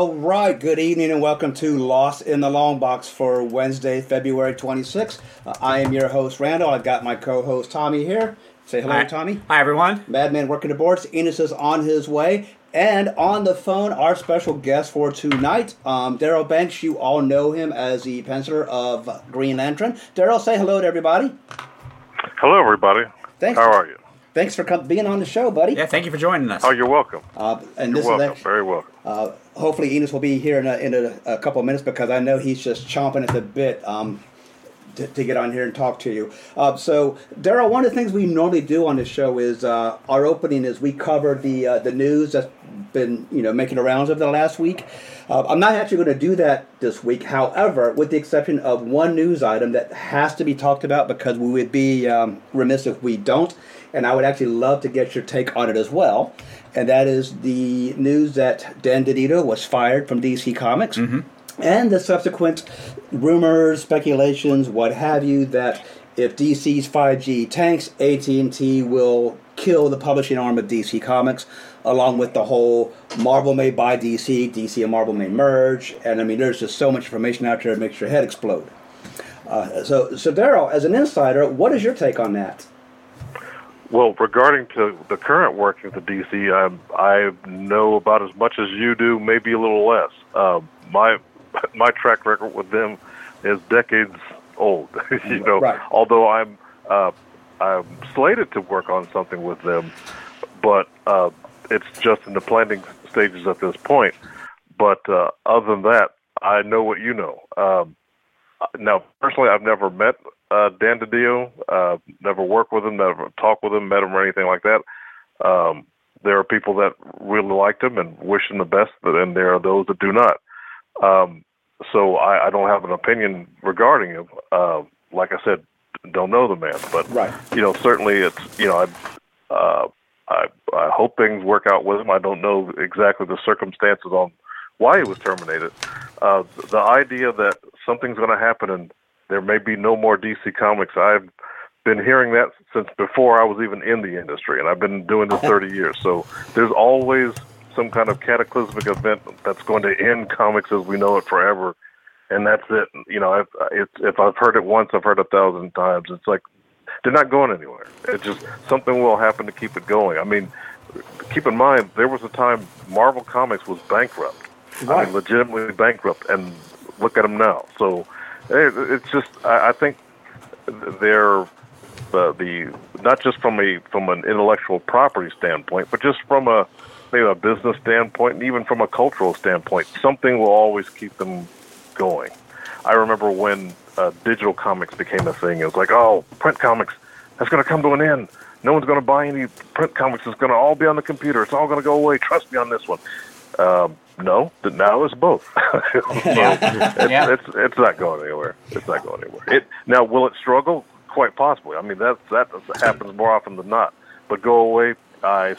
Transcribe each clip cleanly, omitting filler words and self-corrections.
All right, good evening and welcome to Lost in the Long Box for Wednesday, February 26th. I am your host, Randall. I've got my co-host, Tommy, here. Say hello, Tommy. Hi, everyone. Madman working the boards. Enos is on his way. And on the phone, our special guest for tonight, Daryl Banks. You all know him as the penciler of Green Lantern. Daryl, say hello to everybody. Hello, everybody. Thanks. How are you? Thanks for being on the show, buddy. Yeah, thank you for joining us. Oh, you're welcome. Very welcome. Hopefully, Enos will be here in a couple of minutes because I know he's just chomping at the bit to get on here and talk to you. So, Daryl, one of the things we normally do on this show is our opening is we cover the news that's been making the rounds over the last week. I'm not actually going to do that this week. However, with the exception of one news item that has to be talked about because we would be remiss if we don't. And I would actually love to get your take on it as well. And that is the news that Dan DiDio was fired from DC Comics. Mm-hmm. And the subsequent rumors, speculations, what have you, that if DC's 5G tanks, AT&T will kill the publishing arm of DC Comics, along with the whole Marvel may buy DC, DC and Marvel may merge. And, I mean, there's just so much information out there that makes your head explode. So Daryl, as an insider, what is your take on that? Well, regarding to the current workings of DC, I know about as much as you do, maybe a little less. My track record with them is decades old. Right. Although I'm slated to work on something with them, but it's just in the planning stages at this point. But other than that, I know what you know. Now, personally, I've never met Dan DiDio, never worked with him, never talked with him, met him or anything like that. There are people that really liked him and wish him the best, and there are those that do not. So I don't have an opinion regarding him. Like I said, don't know the man, but right. Certainly it's I hope things work out with him. I don't know exactly the circumstances on why he was terminated. The idea that something's going to happen and there may be no more DC Comics. I've been hearing that since before I was even in the industry, and I've been doing this 30 years. So there's always some kind of cataclysmic event that's going to end comics as we know it forever, and that's it. If I've heard it once, I've heard it 1,000 times. It's like they're not going anywhere. It's just something will happen to keep it going. I mean, keep in mind, there was a time Marvel Comics was bankrupt. Right. I mean, legitimately bankrupt, and look at them now. So it's just, I think they're not just from an intellectual property standpoint, but just from a business standpoint, and even from a cultural standpoint, something will always keep them going. I remember when digital comics became a thing. It was like, oh, print comics, that's going to come to an end. No one's going to buy any print comics. It's going to all be on the computer. It's all going to go away. Trust me on this one. No, now it's both. So it's not going anywhere. It's not going anywhere. Now, will it struggle? Quite possibly. I mean, that happens more often than not. But go away, I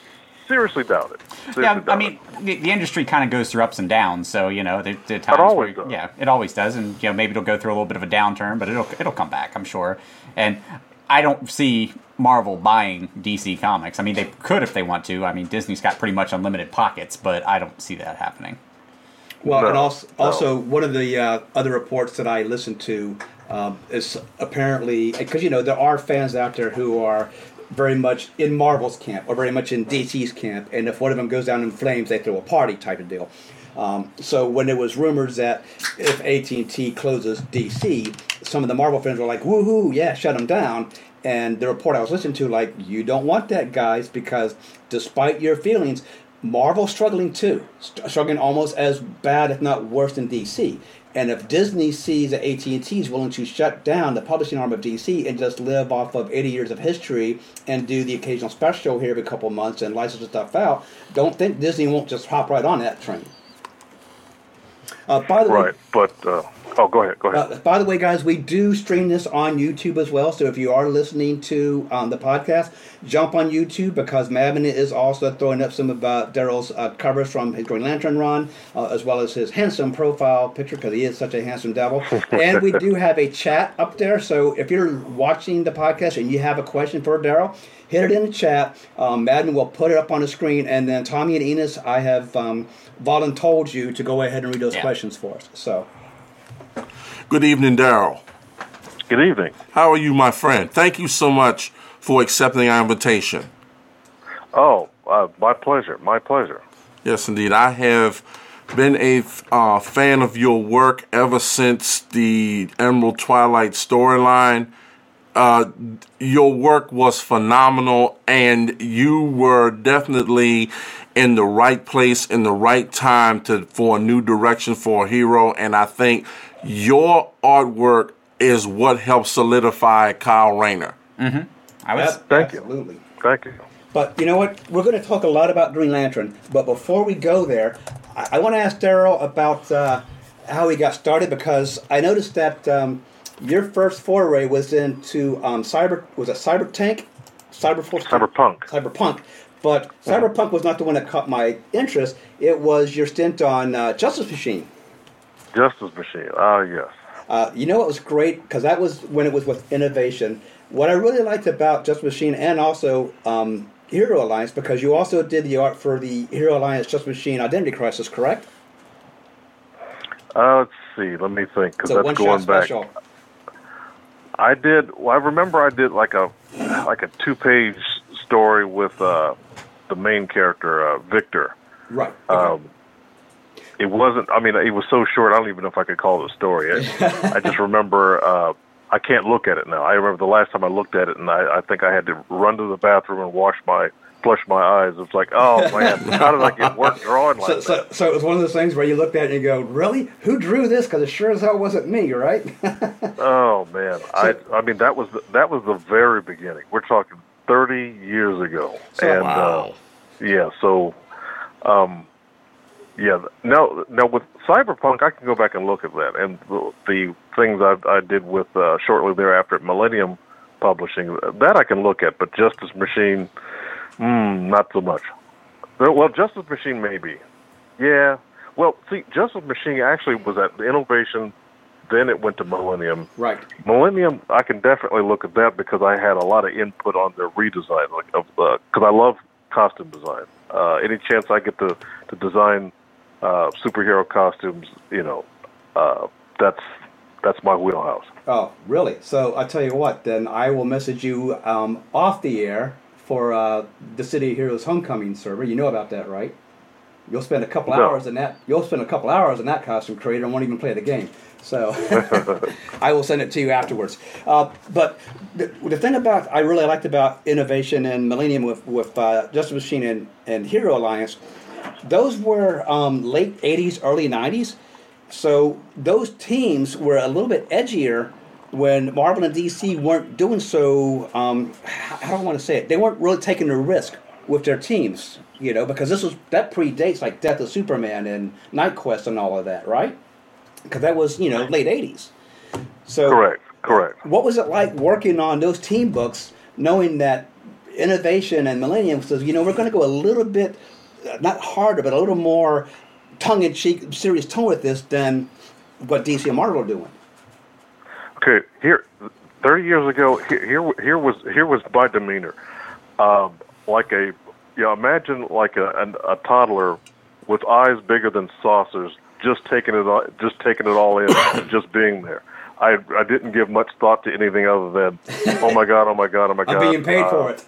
seriously doubt it. The industry kind of goes through ups and downs. So the times it always does. Yeah, it always does. And maybe it'll go through a little bit of a downturn, but it'll come back, I'm sure. And I don't see Marvel buying DC Comics. I mean, they could if they want to. I mean, Disney's got pretty much unlimited pockets, but I don't see that happening. Well, no, and also one of the other reports that I listened to is apparently, because there are fans out there who are very much in Marvel's camp or very much in DC's camp, and if one of them goes down in flames, they throw a party type of deal. So when there was rumors that if AT&T closes DC, some of the Marvel fans were like, woohoo, yeah, shut them down. And the report I was listening to, like, you don't want that, guys, because despite your feelings, Marvel's struggling too, struggling almost as bad, if not worse, than DC. And if Disney sees that AT&T is willing to shut down the publishing arm of DC and just live off of 80 years of history and do the occasional special here every couple months and license stuff out, don't think Disney won't just hop right on that train. By the way, but Oh, go ahead. By the way, guys, we do stream this on YouTube as well. So if you are listening to the podcast, jump on YouTube, because Madman is also throwing up some of Daryl's covers from his Green Lantern run, as well as his handsome profile picture, because he is such a handsome devil. And we do have a chat up there. So if you're watching the podcast and you have a question for Daryl, hit it in the chat. Madman will put it up on the screen. And then Tommy and Enos, I have voluntold you to go ahead and read those questions for us. So. Good evening, Daryl. Good evening. How are you, my friend? Thank you so much for accepting our invitation. Oh, my pleasure. My pleasure. Yes, indeed. I have been a fan of your work ever since the Emerald Twilight storyline. Your work was phenomenal, and you were definitely in the right place, in the right time for a new direction for a hero, and I think your artwork is what helped solidify Kyle Rayner. Mm-hmm. Thank you. Thank you. But you know what? We're going to talk a lot about Green Lantern. But before we go there, I want to ask Daryl about how he got started, because I noticed that your first foray was into Cyberpunk. Cyberpunk. But Cyberpunk was not the one that caught my interest. It was your stint on Justice Machine. Justice Machine, yes. You know what was great? Because that was when it was with Innovation. What I really liked about Justice Machine, and also Hero Alliance, because you also did the art for the Hero Alliance Justice Machine Identity Crisis, correct? Let's see. Let me think, because that's going back. Special. I did. Well, I remember I did like a two-page story with the main character, Victor. Right. Okay. It wasn't, I mean, it was so short, I don't even know if I could call it a story. I just remember, I can't look at it now. I remember the last time I looked at it, and I think I had to run to the bathroom and flush my eyes. It was like, oh, man, how did I get work drawing like that? So it was one of those things where you looked at it and you go, really? Who drew this? Because it sure as hell wasn't me, right? Oh, man. I mean, that was the very beginning. We're talking 30 years ago. Wow. Yeah, so... Yeah, no. With Cyberpunk, I can go back and look at that, and the things I did with shortly thereafter at Millennium Publishing, that I can look at. But Justice Machine, not so much. Well, Justice Machine maybe. Yeah. Well, see, Justice Machine actually was at the Innovation, then it went to Millennium. Right. Millennium, I can definitely look at that, because I had a lot of input on their redesign, because I love costume design. Any chance I get to design superhero costumes, you know, that's my wheelhouse. Oh, really? So I tell you what, then I will message you off the air for the City of Heroes Homecoming server. You know about that, right? You'll spend a couple hours in that. You'll spend a couple hours in that costume creator and won't even play the game. So I will send it to you afterwards. But the thing I really liked about Innovation and Millennium with Justice Machine and Hero Alliance. Those were late 80s, early 90s, so those teams were a little bit edgier when Marvel and DC weren't doing so, I don't want to say it, they weren't really taking the risk with their teams, you know, because that predates like Death of Superman and Night Quest and all of that, right? Because that was, you know, late 80s. So Correct. What was it like working on those team books, knowing that Innovation and Millennium says, you know, we're going to go a little bit... not harder, but a little more tongue-in-cheek, serious tone with this than what DC and Marvel are doing. Okay, here, 30 years ago, here was my demeanor, imagine like a toddler with eyes bigger than saucers, just taking it all in, and just being there. I didn't give much thought to anything other than, oh my god, I'm being paid for it.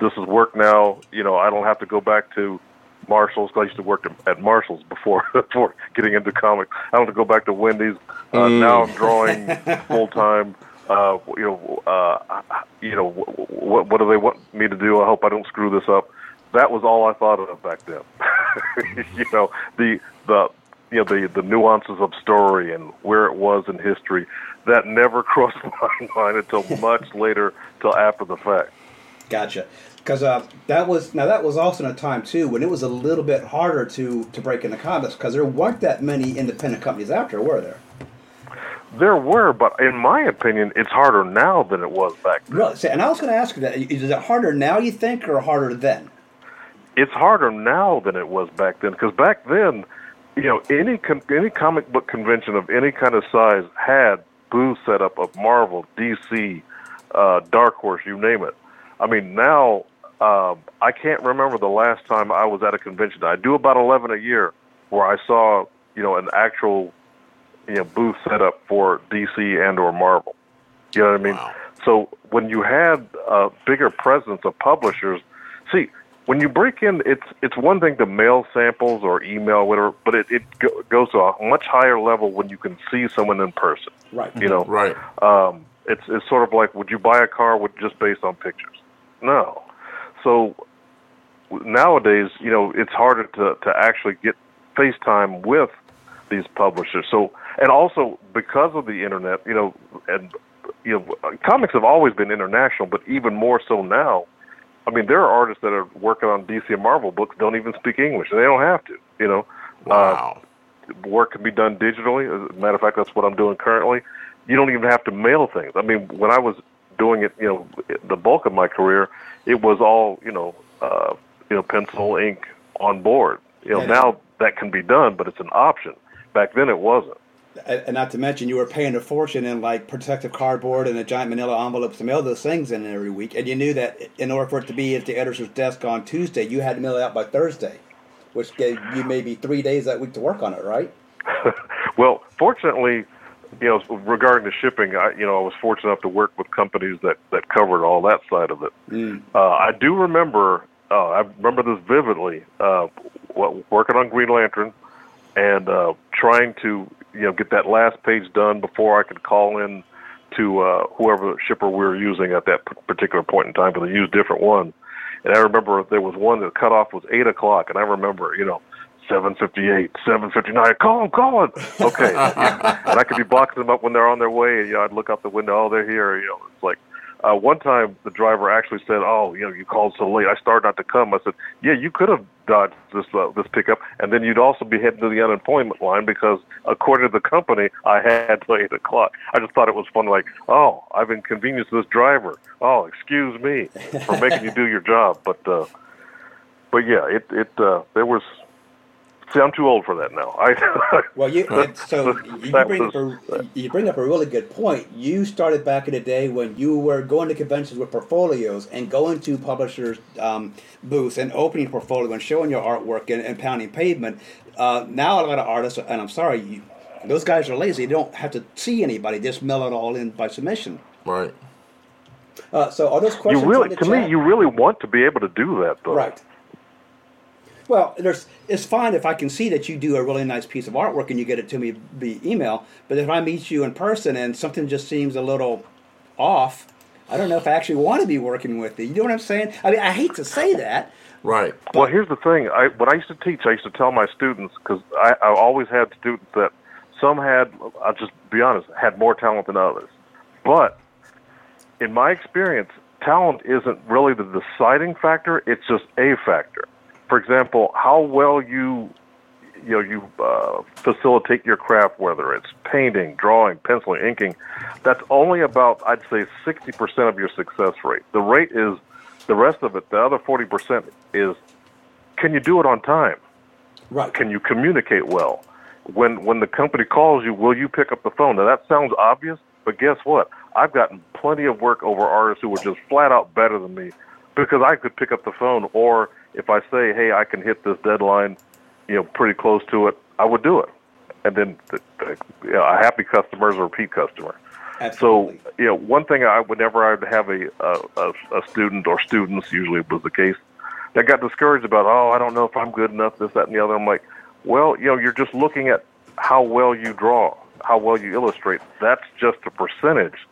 This is work now. You know, I don't have to go back to Marshall's. I used to work at Marshall's before getting into comics. I don't have to go back to Wendy's. Now I'm drawing full time. What do they want me to do? I hope I don't screw this up. That was all I thought of back then. You know, the nuances of story and where it was in history, that never crossed my mind until much later, till after the fact. Gotcha. Because that was also in a time too when it was a little bit harder to break into comics because there weren't that many independent companies out there, were there? There were, but in my opinion, it's harder now than it was back then. Really? And I was going to ask you that. Is it harder now, you think, or harder then? It's harder now than it was back then, because back then, you know, any comic book convention of any kind of size had booth setup of Marvel, DC, Dark Horse, you name it. I mean, now I can't remember the last time I was at a convention. I do about 11 a year where I saw, you know, an actual, you know, booth set up for DC and or Marvel. You know what I mean? Wow. So when you had a bigger presence of publishers, see, when you break in, it's one thing to mail samples or email, whatever, but it goes to a much higher level when you can see someone in person. Right. You know? Right. It's sort of like, would you buy a car just based on pictures? No. So nowadays, you know, it's harder to actually get face time with these publishers. So, and also because of the internet, you know, and you know, comics have always been international, but even more so now. I mean, there are artists that are working on DC and Marvel books don't even speak English, and they don't have to. You know, wow. Work can be done digitally. As a matter of fact, that's what I'm doing currently. You don't even have to mail things. I mean, when I was doing it, you know, the bulk of my career, it was all, you know, pencil, ink, on board. You know, now that can be done, but it's an option. Back then, it wasn't. And not to mention, you were paying a fortune in like protective cardboard and a giant manila envelope to mail those things in every week. And you knew that in order for it to be at the editor's desk on Tuesday, you had to mail it out by Thursday, which gave you maybe 3 days that week to work on it, right? Well, fortunately, you know, regarding the shipping, I was fortunate enough to work with companies that covered all that side of it. Mm. I remember this vividly, working on Green Lantern and trying to, you know, get that last page done before I could call in to whoever shipper we were using at that particular point in time, because they used different one. And I remember there was one that cut off was 8 o'clock, and I remember, you know, 7:58, 7:59, call him. Okay. Yeah. And I could be blocking them up when they're on their way, and, you know, I'd look out the window, oh, they're here. You know, it's like, one time the driver actually said, oh, you know, you called so late, I started not to come. I said, yeah, you could have dodged this pickup, and then you'd also be heading to the unemployment line, because according to the company, I had till 8 o'clock. I just thought it was fun, like, oh, I've inconvenienced this driver. Oh, excuse me for making you do your job. But yeah, there was... See, I'm too old for that now. You bring up a really good point. You started back in the day when you were going to conventions with portfolios and going to publishers' booths and opening a portfolio and showing your artwork and pounding pavement. Now a lot of artists, and I'm sorry, those guys are lazy. They don't have to see anybody. Just mail it all in by submission. Right. So are those questions you really want to be able to do that, though. Right. Well, it's fine if I can see that you do a really nice piece of artwork and you get it to me via email, but if I meet you in person and something just seems a little off, I don't know if I actually want to be working with you. You know what I'm saying? I mean, I hate to say that. Right. Well, here's the thing. When I used to teach, I used to tell my students, because I always had students that some had, I'll just be honest, had more talent than others. But in my experience, talent isn't really the deciding factor. It's just a factor. For example, how well you facilitate your craft, whether it's painting, drawing, penciling, inking, that's only about, I'd say, 60% of your success rate. The rate is the rest of it. The other 40% is, can you do it on time? Right. Can you communicate well? When the company calls you, will you pick up the phone? Now, that sounds obvious, but guess what? I've gotten plenty of work over artists who were just flat out better than me, because I could pick up the phone, or if I say, hey, I can hit this deadline, you know, pretty close to it, I would do it. And then you know, a happy customer is a repeat customer. Absolutely. So, you know, one thing whenever I'd have a student or students, usually was the case, that got discouraged about, oh, I don't know if I'm good enough, this, that, and the other. I'm like, well, you know, you're just looking at how well you draw, how well you illustrate. That's just a percentage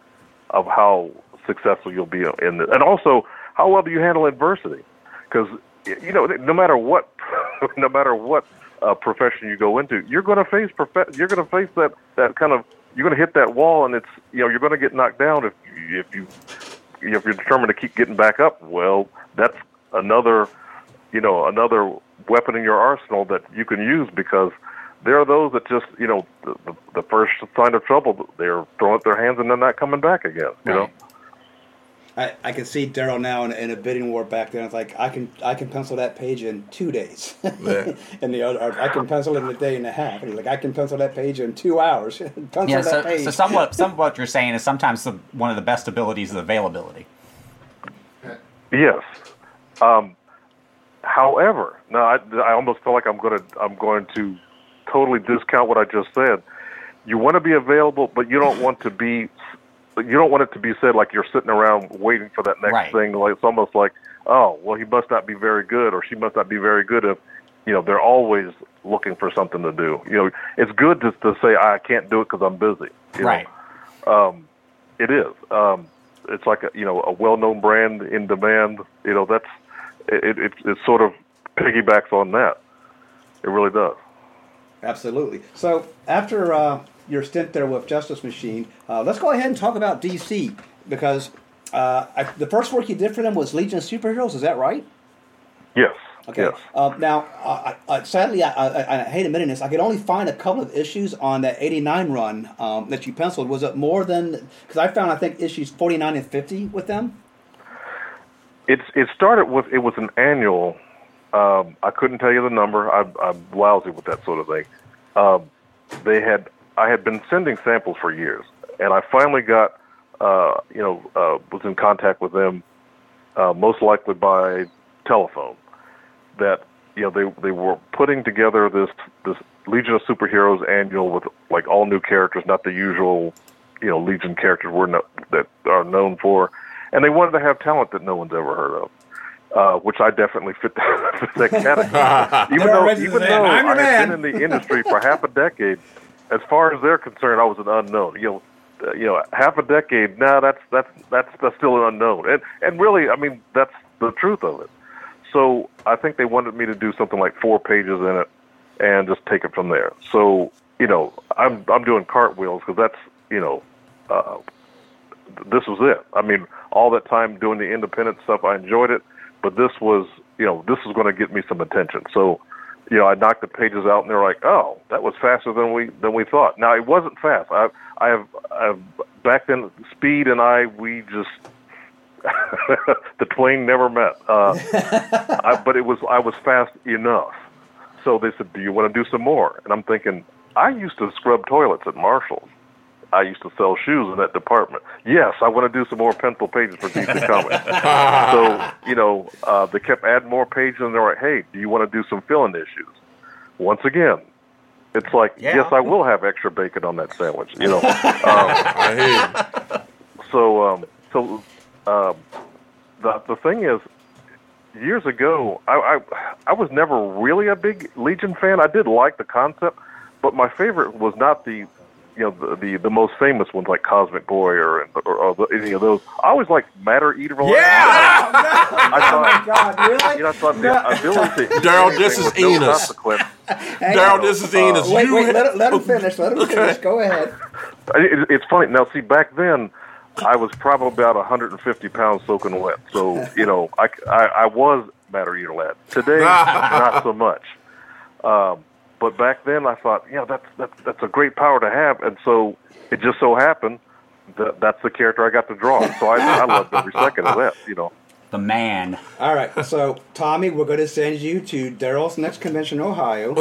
of how successful you'll be in this. And also, how well do you handle adversity? Because, you know, no matter what profession you go into, you're going to face that kind of, you're going to hit that wall, and it's, you know, you're going to get knocked down if you if you're determined to keep getting back up, well, that's another, you know, another weapon in your arsenal that you can use, because there are those that just, you know, the first sign of trouble, they're throwing up their hands and they're not coming back again, you know? I can see Daryl now in a bidding war back then. It's like, I can pencil that page in 2 days. Yeah. And the other, I can pencil it in a day and a half. And he's like, I can pencil that page in 2 hours. Pencil that page. So somewhat what you're saying is sometimes one of the best abilities is availability. Yes. However, now I almost feel like I'm going to totally discount what I just said. You want to be available, but you don't want to be. You don't want it to be said like you're sitting around waiting for that next thing. Like, it's almost like, oh, well, he must not be very good, or she must not be very good if, you know, they're always looking for something to do. You know, it's good just to say, I can't do it because I'm busy. You know? It is. It's like a well-known brand in demand. You know, that's it sort of piggybacks on that. It really does. Absolutely. So after your stint there with Justice Machine, let's go ahead and talk about DC, because the first work you did for them was Legion of Superheroes. Is that right? Yes. Okay. Yes. Now, sadly, I hate admitting this, I could only find a couple of issues on that 89 run that you penciled. Was it more than? Because I found, I think, issues 49 and 50 with them. It was an annual. I couldn't tell you the number. I'm lousy with that sort of thing. I had been sending samples for years, and I finally got, was in contact with them, most likely by telephone, that, you know, they were putting together this Legion of Superheroes annual with like all new characters, not the usual, you know, Legion characters that are known for, and they wanted to have talent that no one's ever heard of. Which I definitely fit that category. even though I had been in the industry for half a decade, as far as they're concerned, I was an unknown. You know, half a decade. Now that's still an unknown. And really, I mean, that's the truth of it. So I think they wanted me to do something like 4 pages in it, and just take it from there. So, you know, I'm doing cartwheels because that's, you know, this was it. I mean, all that time doing the independent stuff, I enjoyed it. But this was, you know, this was going to get me some attention. So, you know, I knocked the pages out, and they're like, "Oh, that was faster than we thought." Now, it wasn't fast. I have back then, speed and we just the twain never met. But I was fast enough. So they said, "Do you want to do some more?" And I'm thinking, I used to scrub toilets at Marshall's. I used to sell shoes in that department. Yes, I want to do some more pencil pages for DC Comics. So, you know, they kept adding more pages, and they're like, hey, do you want to do some fill-in issues? Once again, it's like, yes, I will have extra bacon on that sandwich, you know. The thing is, years ago, I was never really a big Legion fan. I did like the concept, but my favorite was not the... You know, the most famous ones like Cosmic Warrior or any of those. I always liked Matter-Eater-Lad. Yeah! Oh my God, really? You know, I thought the ability to... Daryl, this is Enos. Daryl, this is Enos. Wait, let him finish. Let him finish. Go ahead. It's funny. Now, see, back then, I was probably about 150 pounds soaking wet. So, you know, I was Matter-Eater-Lad. Today, not so much. But back then, I thought, yeah, that's a great power to have, and so it just so happened that that's the character I got to draw. So I loved every second of that, you know. The man. All right, so Tommy, we're going to send you to Daryl's next convention in Ohio,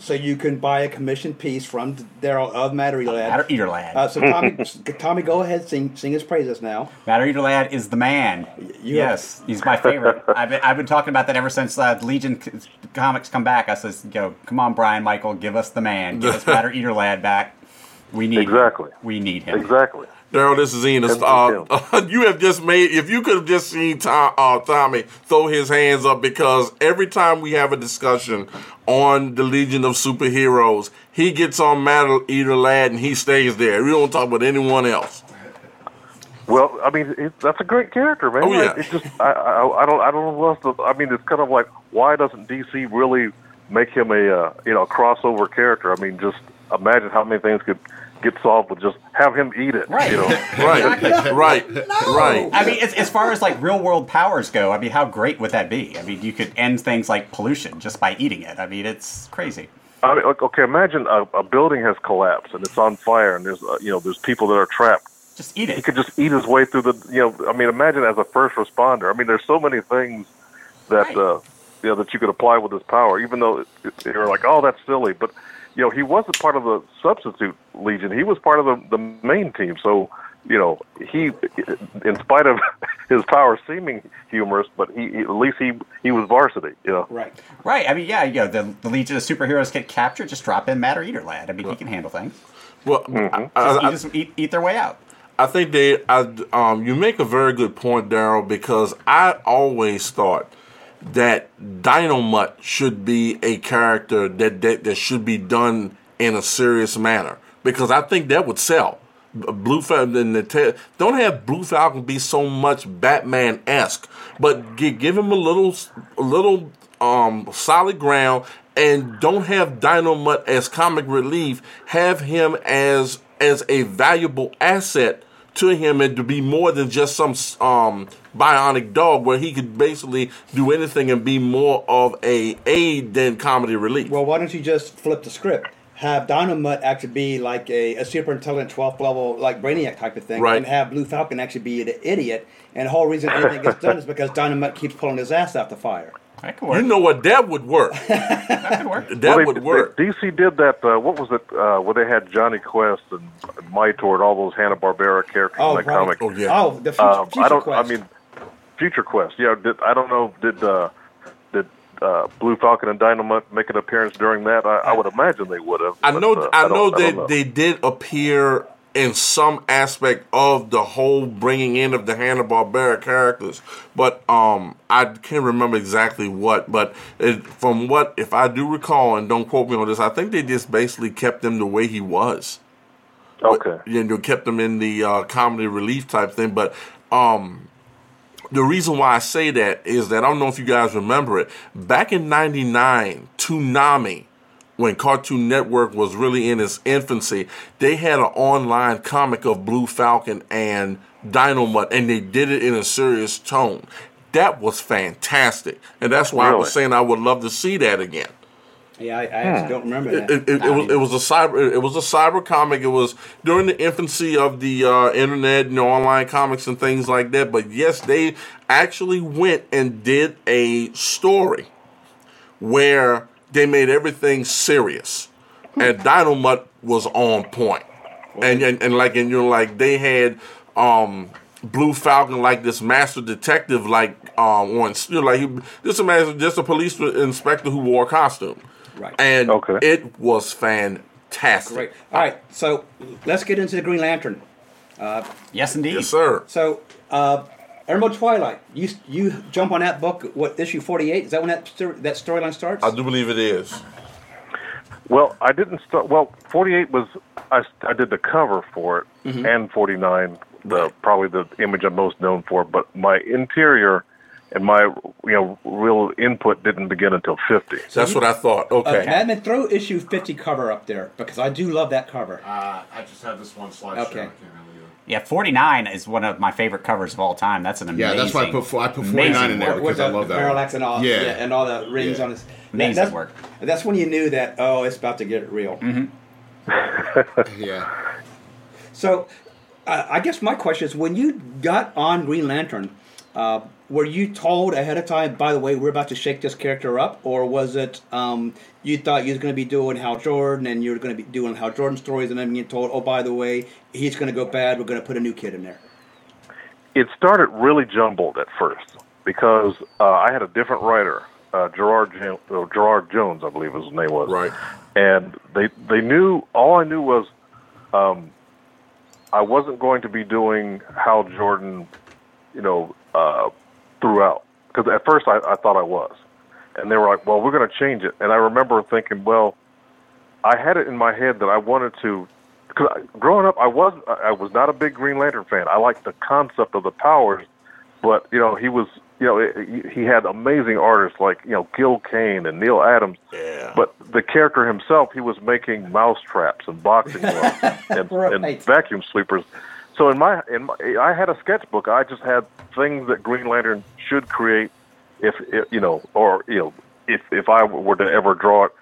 so you can buy a commissioned piece from Daryl of Matter-Eater-Lad. Matter-Eater-Lad. So Tommy, go ahead, sing his praises now. Matter-Eater-Lad is the man. Yes, he's my favorite. I've been talking about that ever since Legion Comics come back. I says, "Yo, come on, Brian Michael, give us the man, give us Matter-Eater-Lad back. We need him. Exactly." Daryl, this is Enos. You have just made, if you could have just seen Tommy throw his hands up, because every time we have a discussion on the Legion of Superheroes, he gets on Matter-Eater-Lad and he stays there. We don't talk about anyone else. Well, I mean, that's a great character, man. Oh, yeah. It's just, I don't know what else to, I mean, it's kind of like, why doesn't DC really make him a crossover character? I mean, just imagine how many things could get solved with just have him eat it. Right. You know? Right. I mean, as far as like real world powers go, I mean, how great would that be? I mean, you could end things like pollution just by eating it. I mean, it's crazy. I mean, okay, imagine a building has collapsed and it's on fire, and there's there's people that are trapped. Just eat it. He could just eat his way through the I mean, imagine as a first responder. I mean, there's so many things that that you could apply with his power. Even though you're like, oh, that's silly, but he wasn't part of the substitute Legion. He was part of the main team. So he, in spite of his power seeming humorous, but at least he was varsity, Right. I mean, the Legion of Superheroes get captured, just drop in Matter-Eater-Lad. I mean, he can handle things. Well, just eat their way out. I think you make a very good point, Daryl, because I always thought that Dynomutt should be a character that should be done in a serious manner, because I think that would sell. Blue Falcon, don't have Blue Falcon be so much Batman-esque, but give him a little solid ground, and don't have Dynomutt as comic relief. Have him as a valuable asset to him, and to be more than just some bionic dog, where he could basically do anything and be more of a aid than comedy relief. Well, why don't you just flip the script? Have Dynomutt actually be like a super intelligent 12th level, like Brainiac type of thing, right, and have Blue Falcon actually be an idiot. And the whole reason anything gets done is because Dynomutt keeps pulling his ass out the fire. That could work. You know what? That would work. That would work. DC did that. What was it? Where they had Johnny Quest and Mitor and all those Hanna-Barbera characters in that comic. Oh, yeah. Oh, the Future Quest. I mean, Future Quest. Yeah. I don't know. Did Blue Falcon and Dynomutt make an appearance during that? I would imagine they would have. I know they did appear in some aspect of the whole bringing in of the Hanna-Barbera characters, but I can't remember exactly what. But if I do recall, and don't quote me on this, I think they just basically kept him the way he was. Okay. You kept him in the comedy relief type thing, but. The reason why I say that is that I don't know if you guys remember it. Back in 1999, Toonami, when Cartoon Network was really in its infancy, they had an online comic of Blue Falcon and Dynomutt, and they did it in a serious tone. That was fantastic. And that's why I was saying I would love to see that again. Yeah, I actually don't remember that. It was a cyber comic. It was during the infancy of the internet, online comics and things like that. But yes, they actually went and did a story where they made everything serious, and Dynomutt was on point. And they had Blue Falcon like this master detective, just a police inspector who wore a costume. Right. And it was fantastic. Great. All right, so let's get into the Green Lantern. Yes, indeed. Yes, sir. So, Emerald Twilight, you jump on that book, what, issue 48? Is that when that storyline starts? I do believe it is. Well, I didn't start... Well, 48 was... I did the cover for it, and 49, probably the image I'm most known for, but my interior... And my, real input didn't begin until 50. So that's what I thought. Okay. Madman, throw issue 50 cover up there, because I do love that cover. I just have this one slideshow. Okay. I can't really do it. Yeah, 49 is one of my favorite covers of all time. That's an amazing. Yeah, that's why I put 49 in there because I love that. Parallax and all, and all the rings on his. Amazing work. That's when you knew that. Oh, it's about to get real. Mm-hmm. Yeah. So, I guess my question is: when you got on Green Lantern. Were you told ahead of time, by the way, we're about to shake this character up? Or was it you thought you were going to be doing Hal Jordan and you were going to be doing Hal Jordan stories and then you're told, oh, by the way, he's going to go bad. We're going to put a new kid in there. It started really jumbled at first because I had a different writer, Gerard Jones, I believe his name was. Right. And they knew, all I knew was I wasn't going to be doing Hal Jordan, throughout, because at first I thought I was, and they were like, well, we're going to change it. And I remember thinking, well, I had it in my head that I wanted to, because growing up I was not a big Green Lantern fan. I liked the concept of the powers, but he was he had amazing artists like Gil Kane and Neil Adams, but the character himself, he was making mouse traps and boxing gloves and vacuum sweepers. So in my, I had a sketchbook. I just had things that Green Lantern should create, if I were to ever draw it,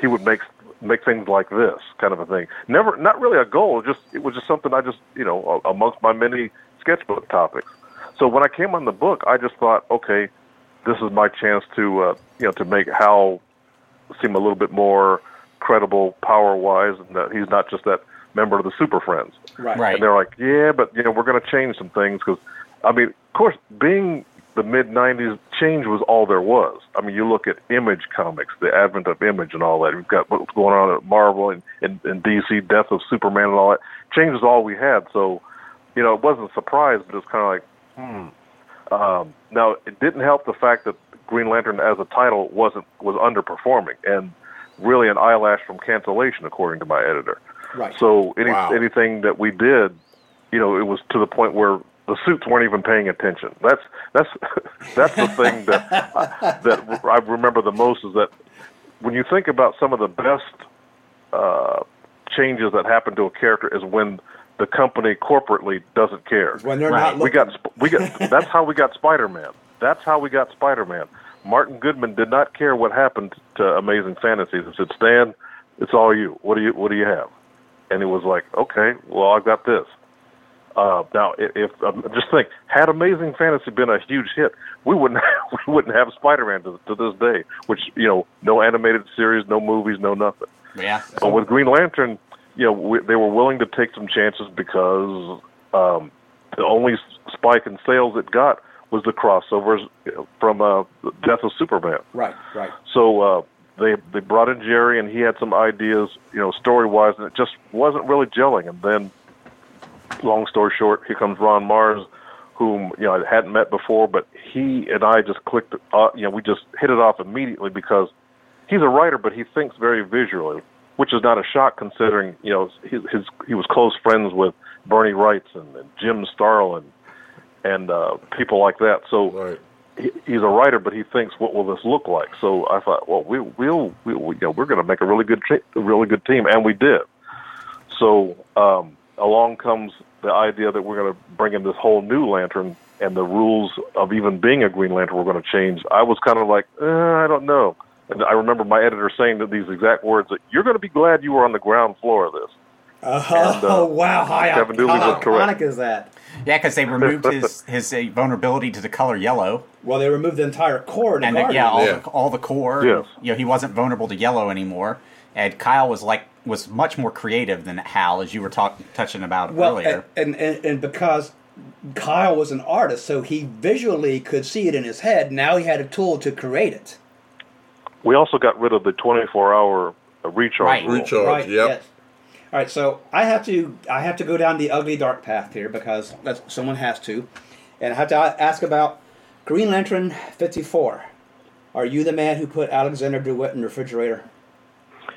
he would make things like this kind of a thing. Never, not really a goal. It was just something I just, amongst my many sketchbook topics. So when I came on the book, I just thought, okay, this is my chance to make Hal seem a little bit more credible power-wise, and that he's not just that member of the Super Friends. Right. And they're like, yeah, but we're going to change some things because, of course, being the mid-'90s, change was all there was. You look at Image Comics, the advent of Image and all that. We've got what's going on at Marvel and DC, Death of Superman and all that. Change was all we had. So, it wasn't a surprise, but it's kind of like, Now, it didn't help the fact that Green Lantern as a title was underperforming and really an eyelash from cancellation, according to my editor. Right. So anything that we did, it was to the point where the suits weren't even paying attention. That's the thing that I remember the most, is that when you think about some of the best changes that happen to a character is when the company corporately doesn't care. When they're not looking. We got. That's how we got Spider-Man. Martin Goodman did not care what happened to Amazing Fantasy. He said, "Stan, it's all you. What do you have?" And he was like, "Okay, well, I got this." Now, just think, had Amazing Fantasy been a huge hit, we wouldn't have Spider-Man to this day. Which no animated series, no movies, no nothing. Yeah. But with Green Lantern, they were willing to take some chances because the only spike in sales it got was the crossovers from Death of Superman. Right. So they brought in Jerry, and he had some ideas, story-wise, and it just wasn't really gelling. And then, long story short, here comes Ron Marz, whom I hadn't met before, but he and I just clicked. We just hit it off immediately because he's a writer, but he thinks very visually, which is not a shock considering he was close friends with Bernie Wrights and Jim Starlin and people like that. So right. He's a writer, but he thinks, what will this look like? So I thought, well, we're going to make a really good team, and we did. So along comes the idea that we're going to bring in this whole new Lantern, and the rules of even being a Green Lantern were going to change. I was kind of like, I don't know. And I remember my editor saying that these exact words, that you're going to be glad you were on the ground floor of this. Wow. How ironic is that? Yeah, because they removed his vulnerability to the color yellow. Well, they removed the entire core. All the core. Yes. He wasn't vulnerable to yellow anymore. And Kyle was much more creative than Hal, as you were touching about earlier. And because Kyle was an artist, so he visually could see it in his head. Now he had a tool to create it. We also got rid of the 24-hour recharge. Right. Rule. Recharge, right, yep. Yes. All right, so I have to go down the ugly dark path here because someone has to, and I have to ask about Green Lantern 54. Are you the man who put Alexander DeWitt in the refrigerator?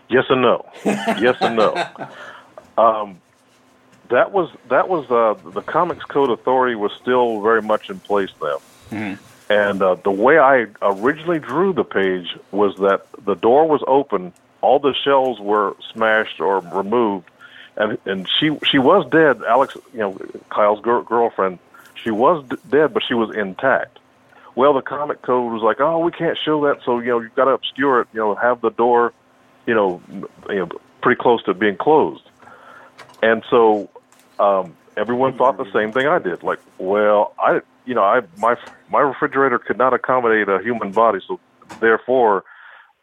Yes and no. Yes and no. That was the Comics Code Authority was still very much in place then. Mm-hmm. And the way I originally drew the page was that the door was open, all the shells were smashed or removed, and she was dead. Alex, Kyle's girlfriend, she was dead, but she was intact. Well, the comic code was like, oh, we can't show that, so you've got to obscure it. Have the door, pretty close to being closed. And so everyone thought the same thing I did. Like, well, my refrigerator could not accommodate a human body, so therefore,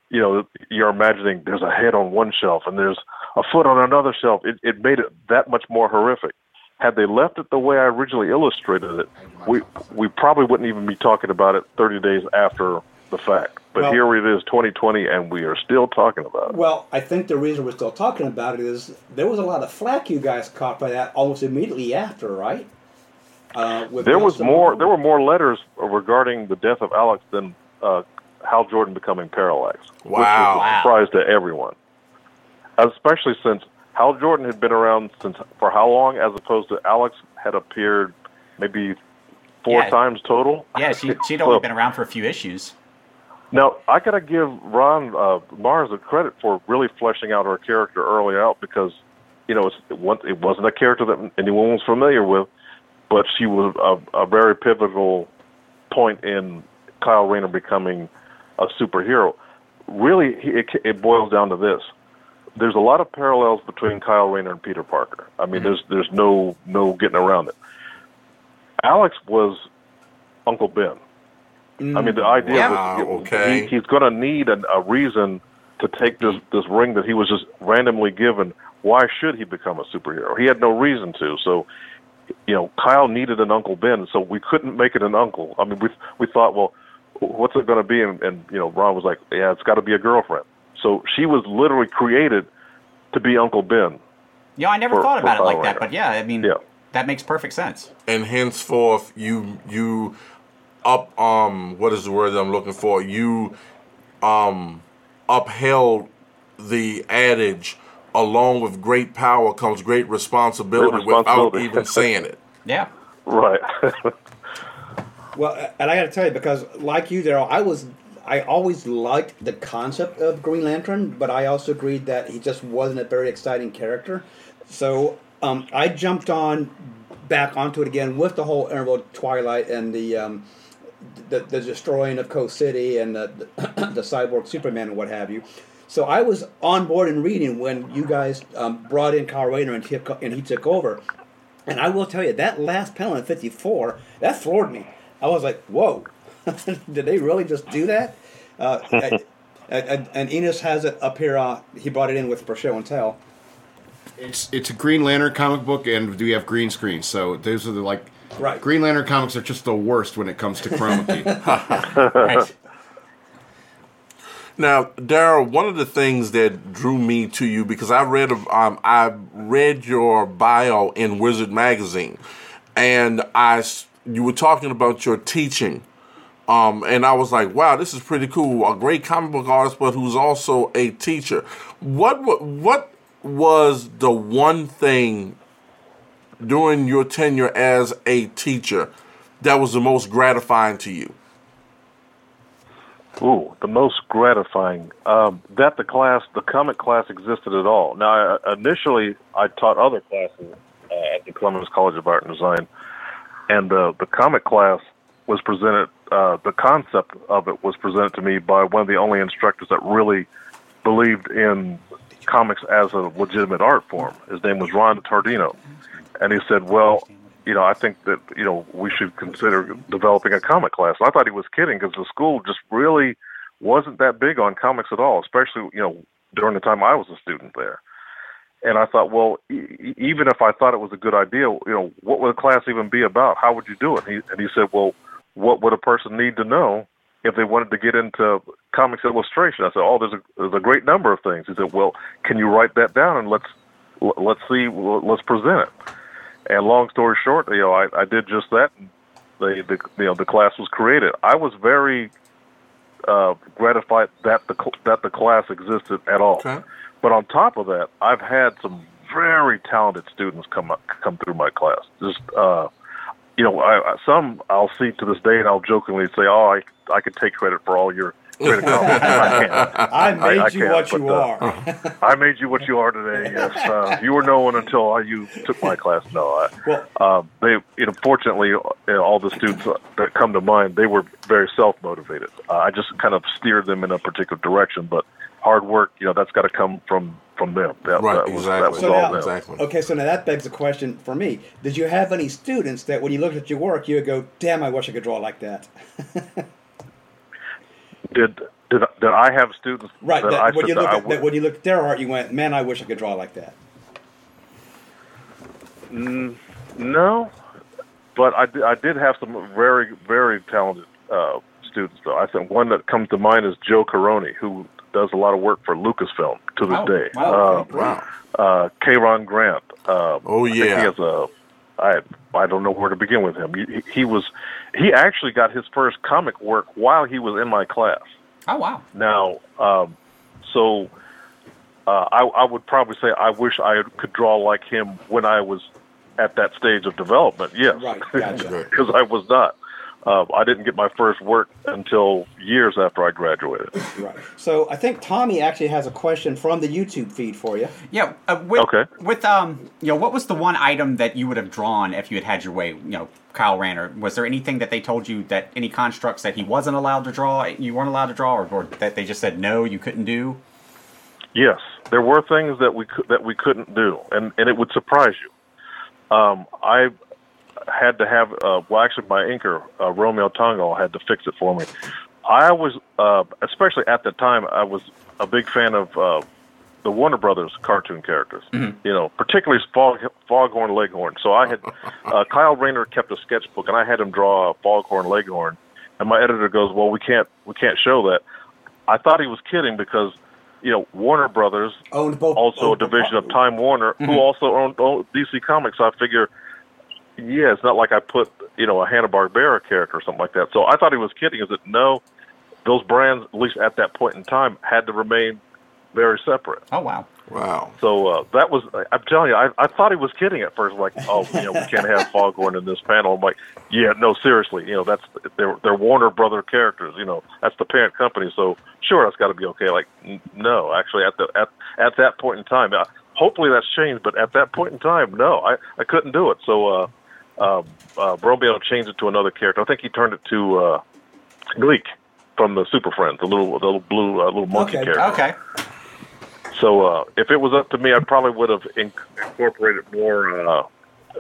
you're imagining there's a head on one shelf and there's a foot on another shelf. It made it that much more horrific. Had they left it the way I originally illustrated it, we probably wouldn't even be talking about it 30 days after the fact. But here it is, 2020, and we are still talking about it. Well, I think the reason we're still talking about it is there was a lot of flack you guys caught by that almost immediately after, right? There were more letters regarding the death of Alex than Hal Jordan becoming Parallax, which was a surprise to everyone, especially since Hal Jordan had been around for how long, as opposed to Alex had appeared maybe four times total. Yeah, she'd only been around for a few issues. Now, I got to give Ron Marz the credit for really fleshing out her character early out because, you know, it wasn't a character that anyone was familiar with, but she was a very pivotal point in Kyle Rayner becoming a superhero. Really, it boils down to this. There's a lot of parallels between Kyle Rayner and Peter Parker. I mean, there's no getting around it. Alex was Uncle Ben. I mean, the idea he's going to need a reason to take this ring that he was just randomly given. Why should he become a superhero? He had no reason to. So, you know, Kyle needed an Uncle Ben, so we couldn't make it an uncle. I mean, we thought, well, what's it going to be? And, you know, Ron was like, yeah, it's got to be a girlfriend. So she was literally created to be Uncle Ben. Yeah, I never thought about it like that, but yeah, I mean, that makes perfect sense. And henceforth, you up what is the word that I'm looking for? You upheld the adage, along with great power comes great responsibility. Without even saying it. Yeah. Right. Well, and I got to tell you, because like you, Daryl, I always liked the concept of Green Lantern, but I also agreed that he just wasn't a very exciting character. So I jumped back onto it again with the whole Emerald Twilight and the destroying of Coast City and the cyborg Superman and what have you. So I was on board and reading when you guys brought in Kyle Rayner and he took over. And I will tell you, that last panel in 54, that floored me. I was like, whoa. Did they really just do that? And Enos has it up here. He brought it in with for show and tell. It's a Green Lantern comic book, and we have green screens. So those are the right. Green Lantern comics are just the worst when it comes to chroma key. Right. Now, Daryl, one of the things that drew me to you because I read your bio in Wizard Magazine, and you were talking about your teaching. And I was like, wow, this is pretty cool. A great comic book artist, but who's also a teacher. What was the one thing during your tenure as a teacher that was the most gratifying to you? Ooh, the most gratifying. That the comic class existed at all. Now, initially, I taught other classes at the Columbus College of Art and Design. And the comic class was presented, the concept of it was presented to me by one of the only instructors that really believed in comics as a legitimate art form. His name was Ron Tardino. And he said, well, you know, I think that, you know, we should consider developing a comic class. And I thought he was kidding because the school just really wasn't that big on comics at all, especially, you know, during the time I was a student there. And I thought, well, even if I thought it was a good idea, you know, what would a class even be about? How would you do it? And he said, well, what would a person need to know if they wanted to get into comics illustration? I said, oh, there's a great number of things. He said, well, can you write that down and let's present it. And long story short, you know, I did just that. And the class was created. I was very gratified that the class existed at all. Okay. But on top of that, I've had some very talented students come through my class. Just you know, some I'll see to this day, and I'll jokingly say, "Oh, I could take credit for all your credit." I made you what you are today. Yes, you were no one until you took my class. No, fortunately, all the students that come to mind, they were very self-motivated. I just kind of steered them in a particular direction, but hard work, you know, that's got to come from them. That was all them. Okay, so now that begs a question for me. Did you have any students that when you looked at your work, you would go, damn, I wish I could draw like that? Did I have students? Right, when you looked at their art, you went, man, I wish I could draw like that. No, but I did have some very, very talented students, though. I think one that comes to mind is Joe Caroni, who does a lot of work for Lucasfilm to this day. Wow! K'Ron Grant. I don't know where to begin with him. He actually got his first comic work while he was in my class. Oh wow! Now, I would probably say I wish I could draw like him when I was at that stage of development. Yes, because I was not. I didn't get my first work until years after I graduated. Right. So I think Tommy actually has a question from the YouTube feed for you. Yeah. What was the one item that you would have drawn if you had had your way? You know, Kyle Rayner. Was there anything that they told you that any constructs that he wasn't allowed to draw, you weren't allowed to draw, or that they just said no, you couldn't do? Yes, there were things that we couldn't do, and it would surprise you. I had to have, my inker, Romeo Tongal, had to fix it for me. I was, especially at the time, I was a big fan of the Warner Brothers cartoon characters, mm-hmm. you know, particularly Foghorn Leghorn. So I had, Kyle Rayner kept a sketchbook, and I had him draw Foghorn Leghorn, and my editor goes, well, we can't show that. I thought he was kidding because, you know, Warner Brothers, owned a division of Time Warner, mm-hmm. who also owned DC Comics, I figure... Yeah, it's not like I put, you know, a Hanna-Barbera character or something like that. So I thought he was kidding. Is that no, those brands, at least at that point in time, had to remain very separate. Oh, wow. Wow. So that was, I'm telling you, I thought he was kidding at first. Like, oh, you know, we can't have Foghorn in this panel. I'm like, yeah, no, seriously. You know, that's, they're Warner Brother characters. You know, that's the parent company. So sure, that's got to be okay. Like, no, actually, at that point in time, hopefully that's changed. But at that point in time, no, I couldn't do it. So, Romeo changed it to another character. I think he turned it to Gleek from the Super Friends, the little blue little monkey character. Okay. So if it was up to me, I probably would have incorporated more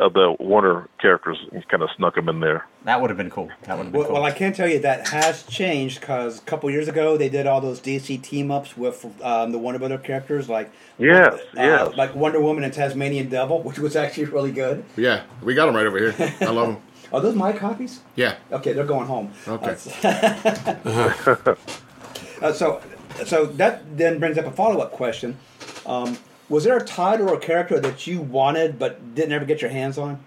of the Warner characters and kind of snuck them in there. That would have been cool. Cool. Well, I can tell you that has changed because a couple years ago they did all those DC team-ups with the Warner Brothers characters like Wonder Woman and Tasmanian Devil, which was actually really good. Yeah, we got them right over here. I love them. Are those my copies? Yeah. Okay, they're going home. Okay. So that then brings up a follow-up question. Was there a title or a character that you wanted but didn't ever get your hands on?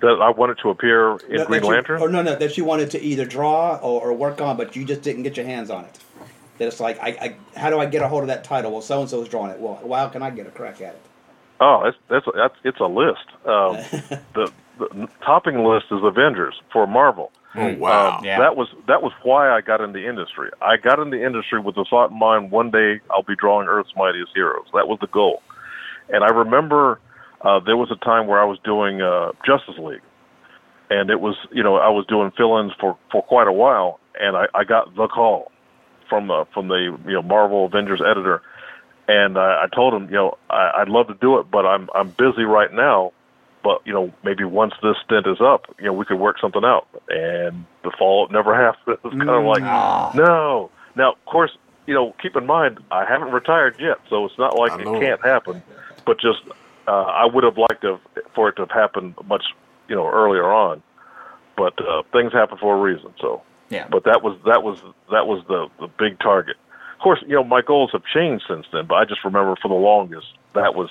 That I wanted to appear in Green Lantern? That you wanted to either draw or work on, but you just didn't get your hands on it. That it's like, I how do I get a hold of that title? Well, so-and-so's drawing it. Well, how can I get a crack at it? Oh, it's a list. The topping list is Avengers for Marvel. Oh, wow. Yeah. That was why I got in the industry. I got in the industry with the thought in mind, one day I'll be drawing Earth's Mightiest Heroes. That was the goal. And I remember there was a time where I was doing Justice League. And it was, you know, I was doing fill-ins for quite a while, and I got the call from the you know, Marvel Avengers editor. And I told him, you know, I'd love to do it, but I'm busy right now. But, you know, maybe once this stint is up, you know, we could work something out. And the fallout never happened. It was kind of like, no. Now, of course, you know, keep in mind, I haven't retired yet, so it's not like it can't happen. But just, I would have liked for it to have happened much, you know, earlier on. But things happen for a reason. So, yeah. But that was the big target. Of course, you know, my goals have changed since then. But I just remember for the longest, that was.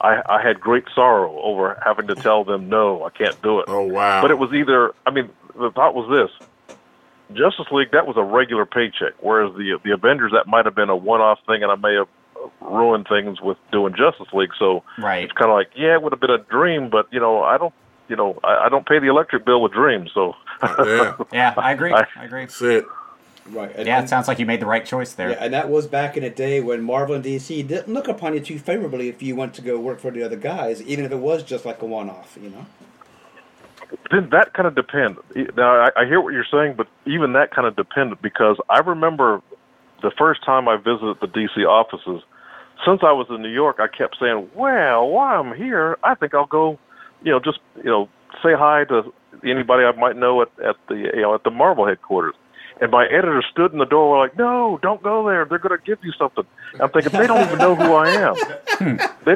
I had great sorrow over having to tell them, no, I can't do it. Oh, wow. But it was the thought was this. Justice League, that was a regular paycheck, whereas the Avengers, that might have been a one-off thing, and I may have ruined things with doing Justice League. So right. It's kind of like, yeah, it would have been a dream, but, you know, I don't pay the electric bill with dreams. So yeah. Yeah, I agree. That's it. Right. And it sounds like you made the right choice there. Yeah, and that was back in a day when Marvel and DC didn't look upon you too favorably if you went to go work for the other guys, even if it was just like a one-off, you know? Didn't that kind of depend? Now, I hear what you're saying, but even that kind of depended because I remember the first time I visited the DC offices, since I was in New York, I kept saying, well, while I'm here, I think I'll go, you know, just, you know, say hi to anybody I might know at the Marvel headquarters. And my editor stood in the door like, no, don't go there. They're going to give you something. I'm thinking, they don't even know who I am. They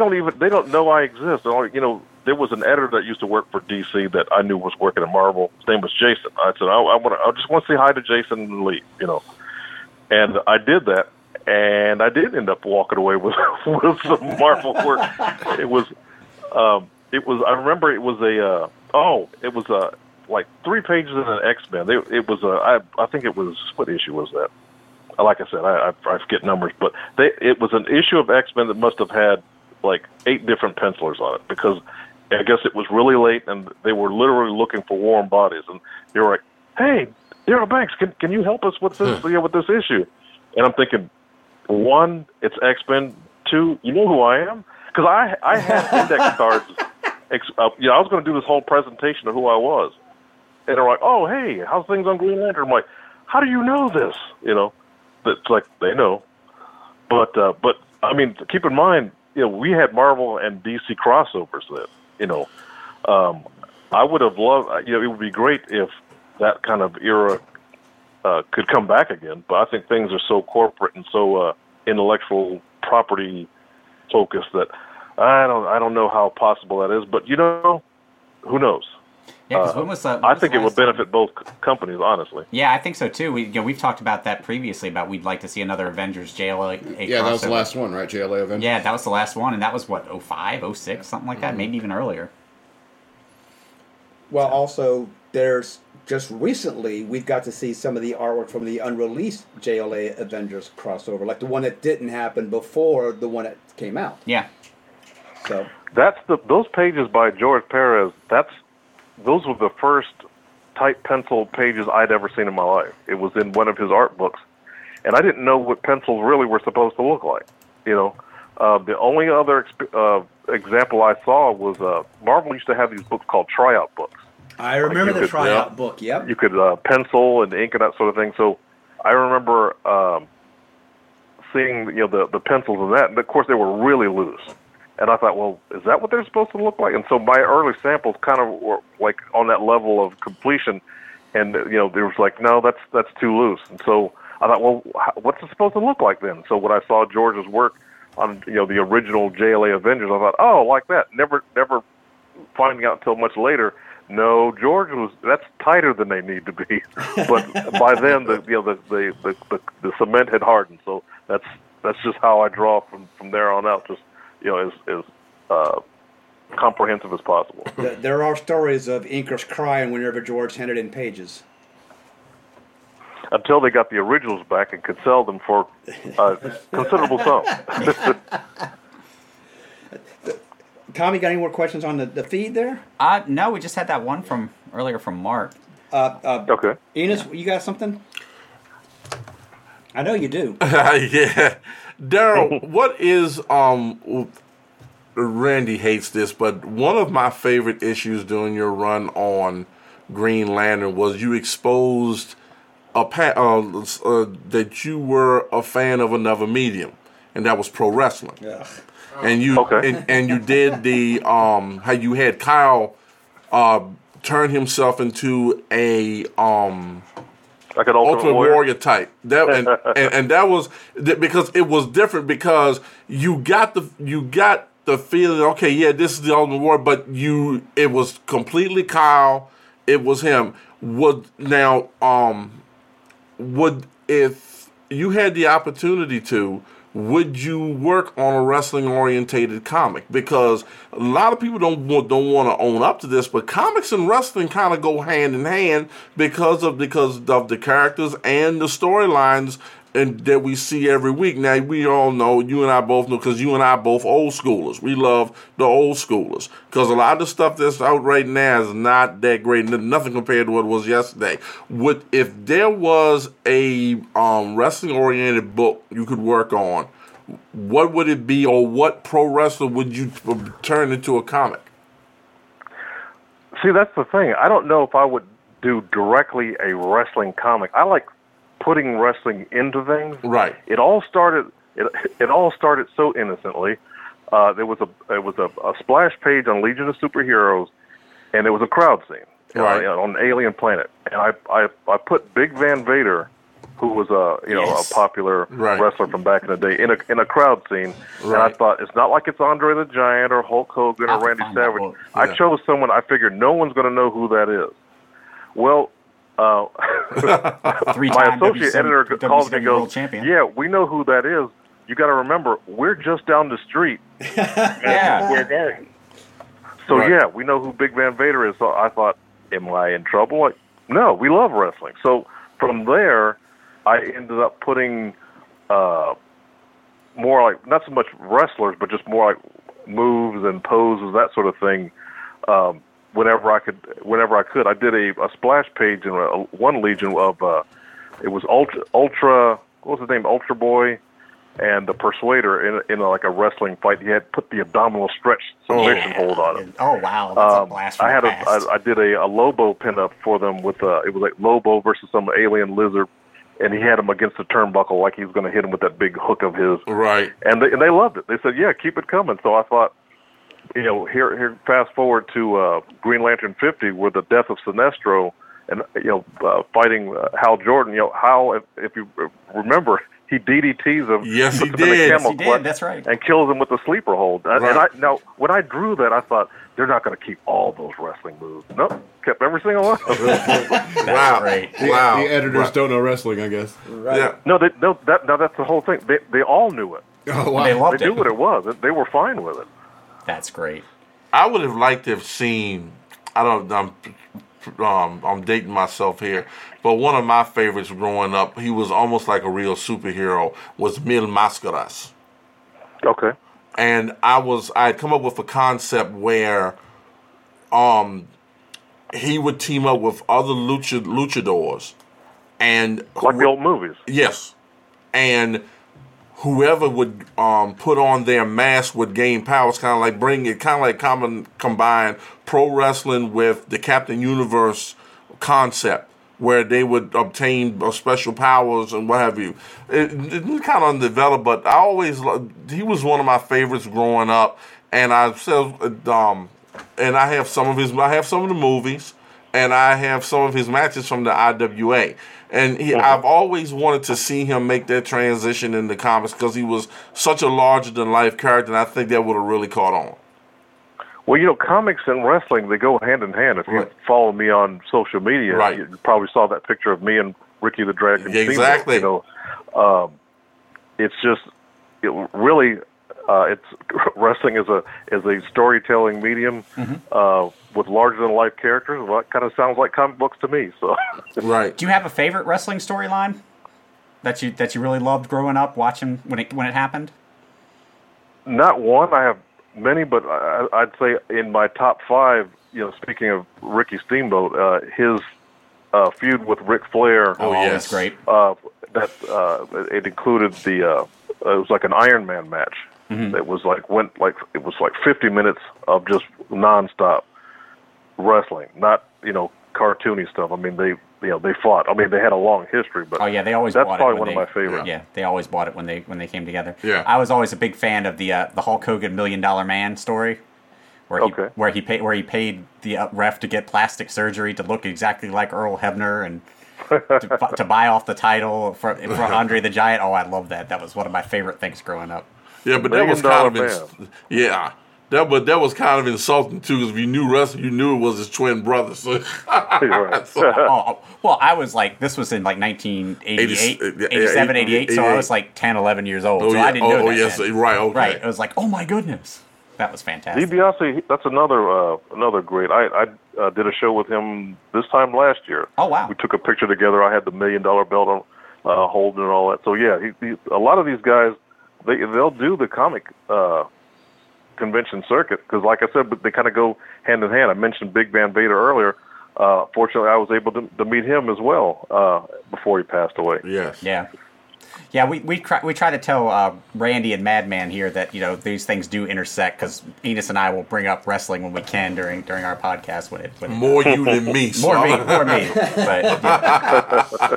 don't know I exist. You know, there was an editor that used to work for DC that I knew was working at Marvel. His name was Jason. I said, I just want to say hi to Jason and leave, you know. And I did that, and I did end up walking away with some Marvel work. It was. I remember it was like 3 pages in an X-Men. I think it was, what issue was that? Like I said, I forget numbers, but it was an issue of X-Men that must have had like 8 different pencilers on it because I guess it was really late, and they were literally looking for warm bodies. And they were like, "Hey, Daryl Banks, can you help us with this with this issue?" And I'm thinking, one, it's X-Men. Two, you know who I am, because I had index cards. I was going to do this whole presentation of who I was, and they're like, "Oh, hey, how's things on Green Lantern?" I'm like, "How do you know this?" You know, it's like they know. But I mean, keep in mind, you know, we had Marvel and DC crossovers then. You know, I would have loved. You know, it would be great if that kind of era could come back again. But I think things are so corporate and so intellectual property focused that I don't know how possible that is. But you know, who knows? Yeah, because when was that? I think it would benefit both companies, honestly. Yeah, I think so too. We've talked about that previously. About we'd like to see another Avengers JLA. Yeah, that was the last one, right? JLA Avengers. Yeah, that was the last one, and that was what 05, 06, something like that, maybe even earlier. Well, also there's just recently we've got to see some of the artwork from the unreleased JLA Avengers crossover, like the one that didn't happen before the one that came out. Yeah. So that's those pages by George Perez. Those were the first type pencil pages I'd ever seen in my life. It was in one of his art books, and I didn't know what pencils really were supposed to look like. You know, the only other example I saw was Marvel used to have these books called tryout books. I remember the tryout book. Yep, you could pencil and ink and that sort of thing. So I remember seeing the pencils in that, and of course they were really loose. And I thought, well, is that what they're supposed to look like? And so my early samples kind of were like on that level of completion, and there was like, no, that's too loose. And so I thought, well, what's it supposed to look like then? So when I saw George's work on the original JLA Avengers, I thought, oh, like that. Never finding out until much later. No, George that's tighter than they need to be. But by then the cement had hardened. So that's just how I draw from there on out. Just as comprehensive as possible. There are stories of inkers crying whenever George handed in pages. Until they got the originals back and could sell them for a considerable sum. Tommy, got any more questions on the feed there? No, we just had that one from earlier from Mark. Okay. Enos, you got something? I know you do. Yeah. Daryl, what is, Randy hates this, but one of my favorite issues during your run on Green Lantern was you exposed that you were a fan of another medium, and that was pro wrestling. Yeah. And you and you did the, how you had Kyle turn himself into a... like an Ultimate Warrior type. That and that was because it was different, because you got the feeling, okay, yeah, this is the Ultimate Warrior, but it was completely Kyle, it was him. If you had the opportunity to, would you work on a wrestling orientated comic? Because a lot of people don't want to own up to this, but comics and wrestling kind of go hand in hand because of the characters and the storylines that we see every week. Now we all know, you and I both know, because you and I are both old schoolers. We love the old schoolers, because a lot of the stuff that's out right now is not that great, nothing compared to what it was yesterday. If there was a wrestling oriented book you could work on, what would it be, or what pro wrestler would you turn into a comic? See, that's the thing. I don't know if I would do directly a wrestling comic. I like putting wrestling into things. Right. It all started so innocently. There was a splash page on Legion of Superheroes, and there was a crowd scene on an alien planet. And I put Big Van Vader, who was a popular wrestler from back in the day, in a crowd scene. Right. And I thought, it's not like it's Andre the Giant or Hulk Hogan or Randy Savage. Yeah. I chose someone I figured no one's going to know who that is. Well, my associate editor calls me and goes, yeah, we know who that is. You got to remember, we're just down the street. Yeah. We're there. So, yeah, we know who Big Van Vader is. So I thought, am I in trouble? Like, no, we love wrestling. So from there, I ended up putting more like, not so much wrestlers, but just more like moves and poses, that sort of thing, whenever I could. I did a splash page in one Legion of it was Ultra. What was his name? Ultra Boy and the Persuader in like a wrestling fight. He had put the abdominal stretch submission hold on him. Oh wow, that's a blast from the past. I did a Lobo pinup for them with it was like Lobo versus some alien lizard, and he had him against the turnbuckle like he was going to hit him with that big hook of his. Right. And they loved it. They said, "Yeah, keep it coming." So I thought, you know, here fast forward to Green Lantern 50 with the death of Sinestro. And, you know, fighting Hal Jordan, you know, Hal, if you remember, he DDTs him. Yes, he did. That's right. And kills him with a sleeper hold. Right. And now, when I drew that, I thought, they're not going to keep all those wrestling moves. Nope. Kept every single one of them. Wow. Right. Wow. The editors don't know wrestling, I guess. Right. Yeah. No, that's the whole thing. They all knew it. Oh, wow. They knew what it was. They were fine with it. That's great. I would have liked to have seen, I don't know, I'm dating myself here, but one of my favorites growing up, he was almost like a real superhero, was Mil Mascaras. Okay. And I had come up with a concept where he would team up with other luchadors. And like the old movies. Yes. And whoever would put on their mask would gain powers, kind of like combine pro wrestling with the Captain Universe concept, where they would obtain special powers and what have you. It was kind of undeveloped, but I always he was one of my favorites growing up, and I have some of his, I have some of the movies, and I have some of his matches from the IWA. And I've always wanted to see him make that transition in the comics because he was such a larger-than-life character, and I think that would have really caught on. Well, you know, comics and wrestling, they go hand in hand. If you follow me on social media, you probably saw that picture of me and Ricky the Dragon. Yeah, exactly. Steamboat, you know, it's just really. It's wrestling is a storytelling medium with larger than life characters. Well, that kind of sounds like comic books to me. So, right. Do you have a favorite wrestling storyline that you really loved growing up watching when it happened? Not one. I have many, but I'd say in my top five. You know, speaking of Ricky Steamboat, his feud with Ric Flair. Oh, yes. That's great. It included it was like an Iron Man match. Mm-hmm. It was like 50 minutes of just nonstop wrestling, not cartoony stuff. I mean, they fought. I mean, they had a long history, but they always that's bought probably it one of my favorites. Yeah, they always bought it when they came together. Yeah, I was always a big fan of the Hulk Hogan $1 Million Man story, where he paid the ref to get plastic surgery to look exactly like Earl Hebner and. to buy off the title for Andre the Giant. Oh, I love that. That was one of my favorite things growing up. Yeah, but that was kind of that was kind of insulting too, because if you knew wrestling, you knew it was his twin brother. So. I was like, this was in like 1987, 88, so I was like 10, 11 years old. So I didn't know that. Yes, right, okay. Right. It was like, oh my goodness. That was fantastic. DiBiase, that's another great. I did a show with him this time last year. Oh, wow. We took a picture together. I had the $1 million belt on holding and all that. So, yeah, he, a lot of these guys, they'll do the comic convention circuit because, like I said, but they kind of go hand in hand. I mentioned Big Van Vader earlier. Fortunately, I was able to meet him as well before he passed away. Yes. Yeah. Yeah, we try to tell Randy and Madman here that, you know, these things do intersect because Enos and I will bring up wrestling when we can during our podcast. More you than me. But, yeah.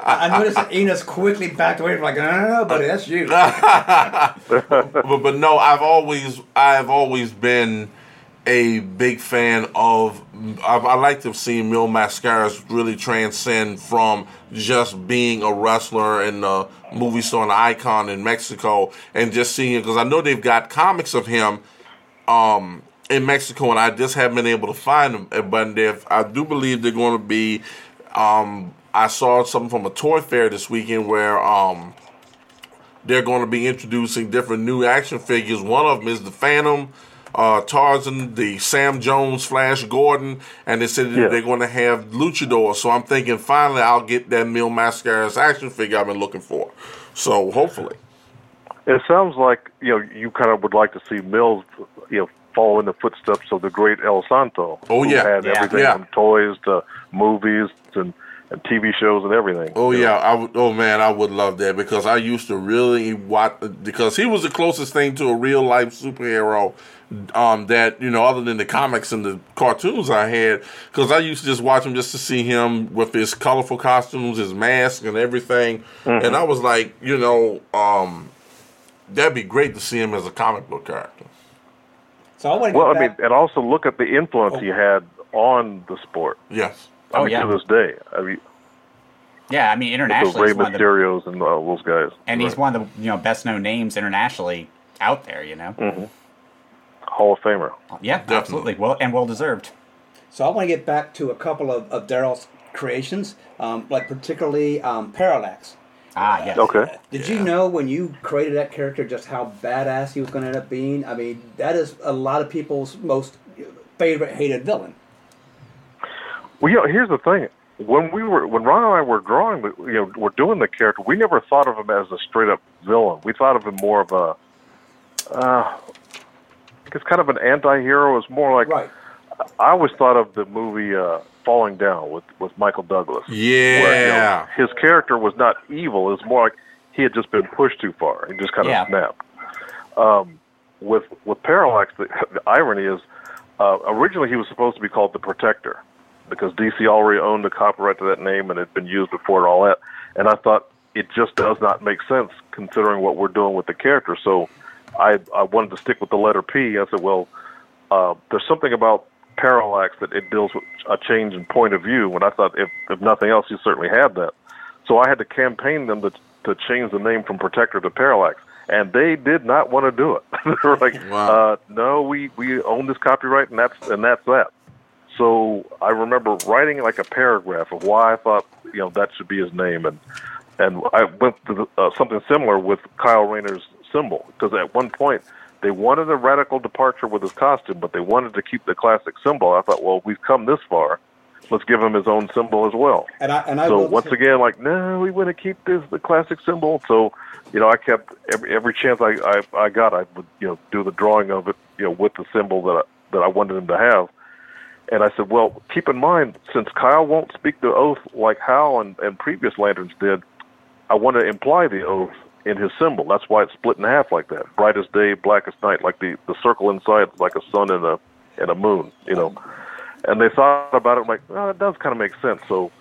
I noticed that Enos quickly backed away from like, no, buddy, that's you. but no, I've always been a big fan of. I like to have seen Mil Mascaras really transcend from just being a wrestler and a movie star and an icon in Mexico, and just seeing it, because I know they've got comics of him in Mexico, and I just haven't been able to find them. But I do believe they're going to be. I saw something from a toy fair this weekend where they're going to be introducing different new action figures. One of them is the Phantom. Tarzan, the Sam Jones, Flash Gordon, and they said that they're going to have luchadors. So I'm thinking finally I'll get that Mil Mascaras action figure I've been looking for. So hopefully. It sounds like, you kind of would like to see Mil's, follow in the footsteps of the great El Santo. Oh, yeah. Who had everything from toys to movies and TV shows and everything. Oh, yeah. I would love that, because I used to really watch, because he was the closest thing to a real-life superhero that, you know, other than the comics and the cartoons I had, because I used to just watch him just to see him with his colorful costumes, his mask and everything. Mm-hmm. And I was like, you know, that'd be great to see him as a comic book character. So I want to and also look at the influence he had on the sport. Yes. To this day. Internationally. With the Rey Mysterios and those guys. And he's one of the best known names internationally out there, you know. Mm-hmm. Hall of Famer. Yeah, definitely. Absolutely. Well, and well deserved. So I want to get back to a couple of Daryl's creations, like particularly Parallax. Ah, yes. Okay. Did you know when you created that character just how badass he was going to end up being? I mean, that is a lot of people's most favorite hated villain. Well, here's the thing. When Ron and I were drawing, we're doing the character, we never thought of him as a straight-up villain. We thought of him more of a, it's kind of an anti-hero. It's more like, I always thought of the movie Falling Down with Michael Douglas. Yeah. Where, his character was not evil. It was more like he had just been pushed too far and just kind of snapped. With Parallax, the irony is, originally he was supposed to be called the Protector, because DC already owned the copyright to that name and it had been used before and all that. And I thought it just does not make sense considering what we're doing with the character. So I wanted to stick with the letter P. I said, there's something about Parallax that it deals with a change in point of view. When I thought, if nothing else, he certainly had that. So I had to campaign them to change the name from Protector to Parallax. And they did not want to do it. They were like, no, we own this copyright and that's that. So I remember writing like a paragraph of why I thought that should be his name, and I went to something similar with Kyle Rayner's symbol, because at one point they wanted a radical departure with his costume, but they wanted to keep the classic symbol. I thought, we've come this far, let's give him his own symbol as well. We want to keep the classic symbol. So I kept every chance I got, I would do the drawing of it with the symbol that I wanted him to have. And I said, keep in mind, since Kyle won't speak the oath like Hal and previous Lanterns did, I want to imply the oath in his symbol. That's why it's split in half like that. Brightest day, blackest night, like the circle inside, like a sun and a moon, And they thought about it, like, it does kind of make sense. So,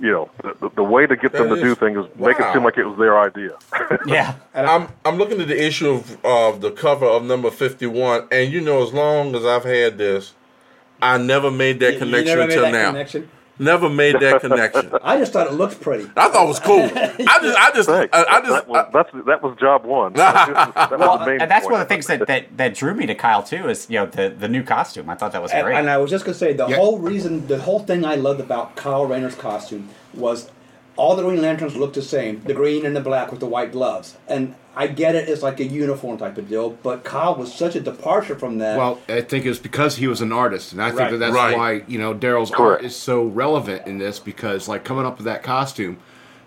the way to get them to do things is make it seem like it was their idea. Yeah. And I'm looking at the issue of the cover of number 51, and as long as I've had this, I never made that connection until now. Connection? Never made that connection. I just thought it looked pretty. I thought it was cool. That was job one. And that's one of the things that drew me to Kyle too, is the new costume. I thought that was great. And I was just gonna say the whole thing I loved about Kyle Rayner's costume was all the Green Lanterns looked the same, the green and the black with the white gloves. And I get it, it's like a uniform type of deal, but Kyle was such a departure from that. Well, I think it was because he was an artist, and I think that's why, Daryl's art is so relevant in this, because, like, coming up with that costume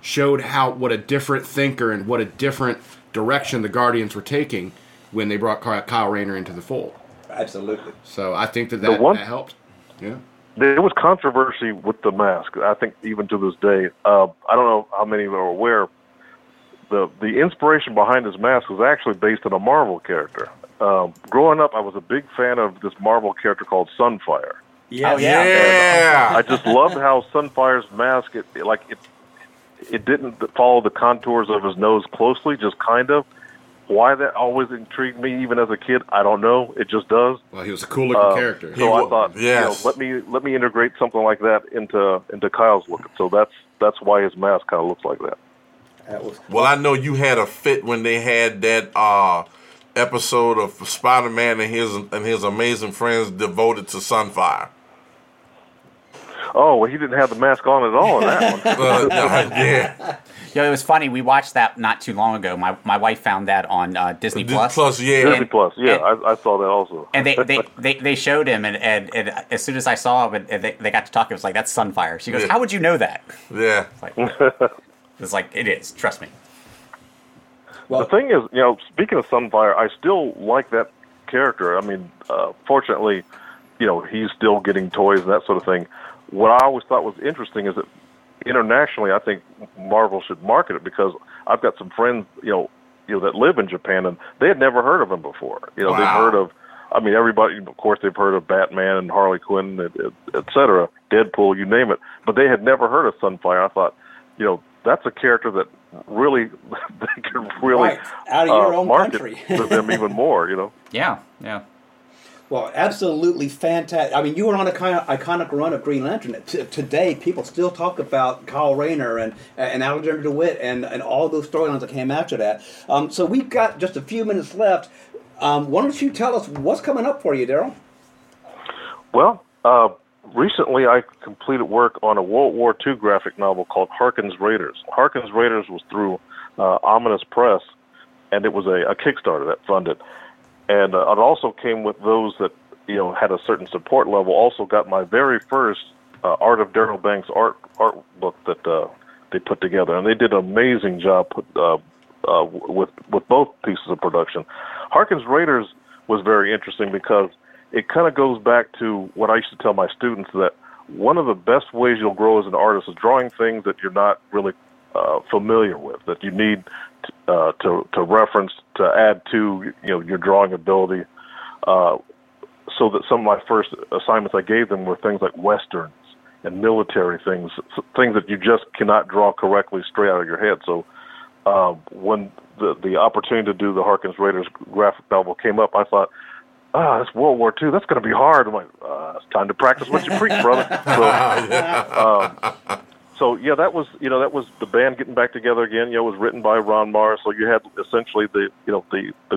showed what a different thinker and what a different direction the Guardians were taking when they brought Kyle Rayner into the fold. Absolutely. So I think that helped. Yeah. There was controversy with the mask, I think, even to this day. I don't know how many are aware. The inspiration behind his mask was actually based on a Marvel character. Growing up, I was a big fan of this Marvel character called Sunfire. Yes. Yeah. I just loved how Sunfire's mask, it didn't follow the contours of his nose closely, just kind of. Why that always intrigued me, even as a kid, I don't know. It just does. Well, he was a cool-looking character. So I thought, let me integrate something like that into Kyle's look. So that's why his mask kind of looks like that. That was cool. Well, I know you had a fit when they had that episode of Spider-Man and his Amazing Friends devoted to Sunfire. Oh, well, he didn't have the mask on at all in that one. Yeah. It was funny. We watched that not too long ago. My wife found that on Disney Plus. I saw that also. And they showed him, and as soon as I saw him, and they got to talk, it was like, that's Sunfire. She goes, how would you know that? Yeah. It is. Trust me. Well, the thing is, speaking of Sunfire, I still like that character. I mean, fortunately, you know, he's still getting toys and that sort of thing. What I always thought was interesting is that internationally, I think Marvel should market it, because I've got some friends, you know, that live in Japan, and they had never heard of him before. You know, wow. They've heard of, I mean, everybody, of course, they've heard of Batman and Harley Quinn, et cetera, Deadpool, you name it, but they had never heard of Sunfire. I thought, you know, that's a character that really, they could really right. Out of your own market to them even more, you know? Yeah, yeah. Well, absolutely fantastic. I mean, you were on a kind of iconic run of Green Lantern. Today, people still talk about Kyle Rayner and Alexander DeWitt and all those storylines that came after that. So we've got just a few minutes left. Why don't you tell us what's coming up for you, Daryl? Well, recently I completed work on a World War II graphic novel called Harkins Raiders. Harkins Raiders was through Ominous Press, and it was a Kickstarter that funded. And it also came with those that, you know, had a certain support level. Also got my very first Art of Daryl Banks art book that they put together. And they did an amazing job with both pieces of production. Harkins Raiders was very interesting because it kind of goes back to what I used to tell my students, that one of the best ways you'll grow as an artist is drawing things that you're not really familiar with, that you need to reference, to add to, you know, your drawing ability. So that some of my first assignments I gave them were things like westerns and military things, things that you just cannot draw correctly straight out of your head. So when the opportunity to do the Harkins Raiders graphic novel came up, I thought, that's World War II. That's going to be hard. I'm like, it's time to practice what you preach, brother. So yeah, that was the band getting back together again. You know, it was written by Ron Marz, so you had essentially the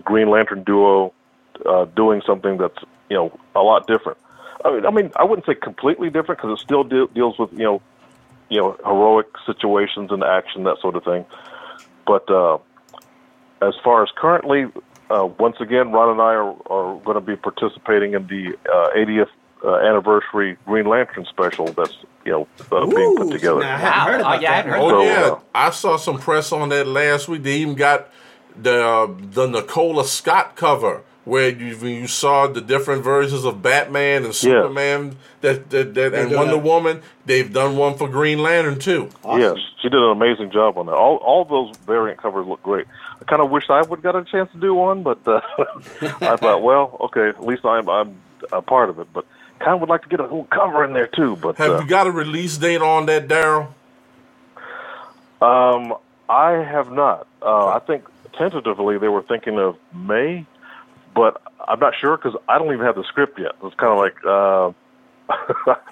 Green Lantern duo doing something that's, you know, a lot different. I mean, I wouldn't say completely different, because it still deals with you know heroic situations and action, that sort of thing. But as far as currently, once again, Ron and I are going to be participating in the 80th. Anniversary Green Lantern special that's, you know, being put together. I haven't heard about that. I saw some press on that last week. They even got the Nicola Scott cover, where you saw the different versions of Batman and Superman, that and Wonder Woman. They've done one for Green Lantern too. Awesome. Yes, she did an amazing job on that. All those variant covers look great. I kind of wish I would got a chance to do one, but I thought, well, okay, at least I'm a part of it, but kind of would like to get a whole cover in there too. But have you got a release date on that, Daryl? I have not. I think tentatively they were thinking of May, but I'm not sure because I don't even have the script yet. It's kind of like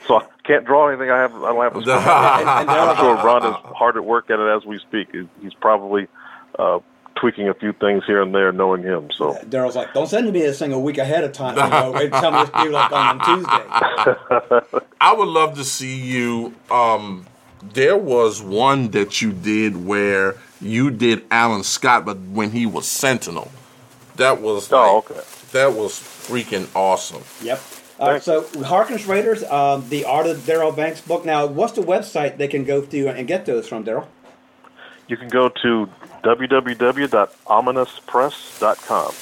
so I can't draw anything. I don't have a script. And I'm sure Ron is hard at work at it as we speak. He's probably tweaking a few things here and there, knowing him. So Daryl's like, "Don't send me this thing a week ahead of time. You know, tell me it's due like on Tuesday." I would love to see you. There was one that you did where you did Alan Scott, but when he was Sentinel, that was that was freaking awesome. Yep. So Harkins Raiders, the Art of Daryl Banks book. Now, what's the website they can go to and get those from, Daryl? You can go to www.ominouspress.com.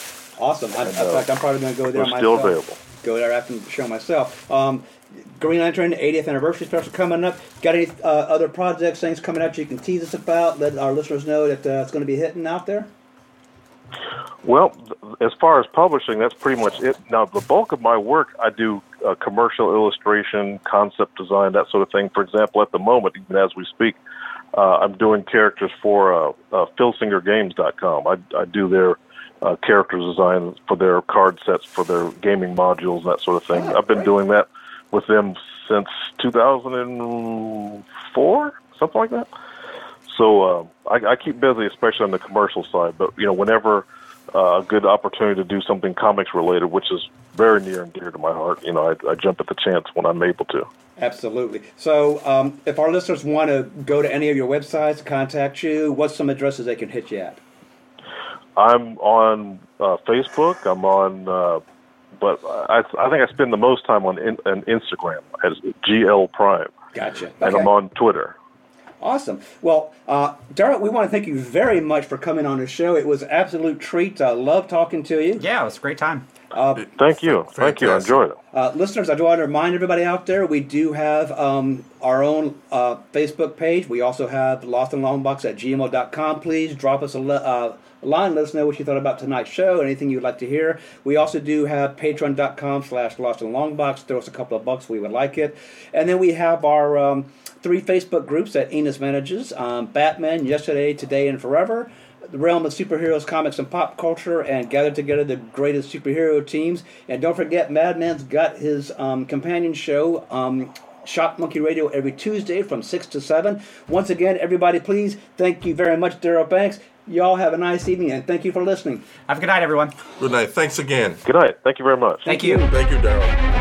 Awesome. In fact, I'm probably going to go there myself. Still available. Go there after the show myself. Green Lantern 80th anniversary special coming up. Got any other projects, things coming up you can tease us about? Let our listeners know that it's going to be hitting out there. Well, as far as publishing, that's pretty much it. Now, the bulk of my work, I do commercial illustration, concept design, that sort of thing. For example, at the moment, even as we speak, I'm doing characters for PhilsingerGames.com. I do their character design for their card sets, for their gaming modules, that sort of thing. I've been doing that with them since 2004, something like that. So I keep busy, especially on the commercial side. But, you know, whenever a good opportunity to do something comics-related, which is very near and dear to my heart, you know, I jump at the chance when I'm able to. Absolutely. So if our listeners want to go to any of your websites, contact you, what's some addresses they can hit you at? I'm on Facebook. I'm on, but I think I spend the most time on Instagram as GL Prime. Gotcha. Okay. And I'm on Twitter. Awesome. Well, Daryl, we want to thank you very much for coming on the show. It was an absolute treat. I love talking to you. Yeah, it was a great time. Thank you. Thank you. I enjoyed it. Listeners, I do want to remind everybody out there, we do have our own Facebook page. We also have lostandlongbox@gmail.com. Please drop us a line. Let us know what you thought about tonight's show, anything you'd like to hear. We also do have patreon.com/lostandlongbox. Throw us a couple of bucks. We would like it. And then we have our three Facebook groups that Enos manages, Batman, Yesterday, Today, and Forever. The realm of superheroes, comics, and pop culture, and gather together the greatest superhero teams. And don't forget, Madman's got his companion show, Shock Monkey Radio, every Tuesday from 6 to 7. Once again, everybody, please, thank you very much, Daryl Banks. Y'all have a nice evening, and thank you for listening. Have a good night, everyone. Good night. Thanks again. Good night. Thank you very much. Thank you. Thank you, Daryl.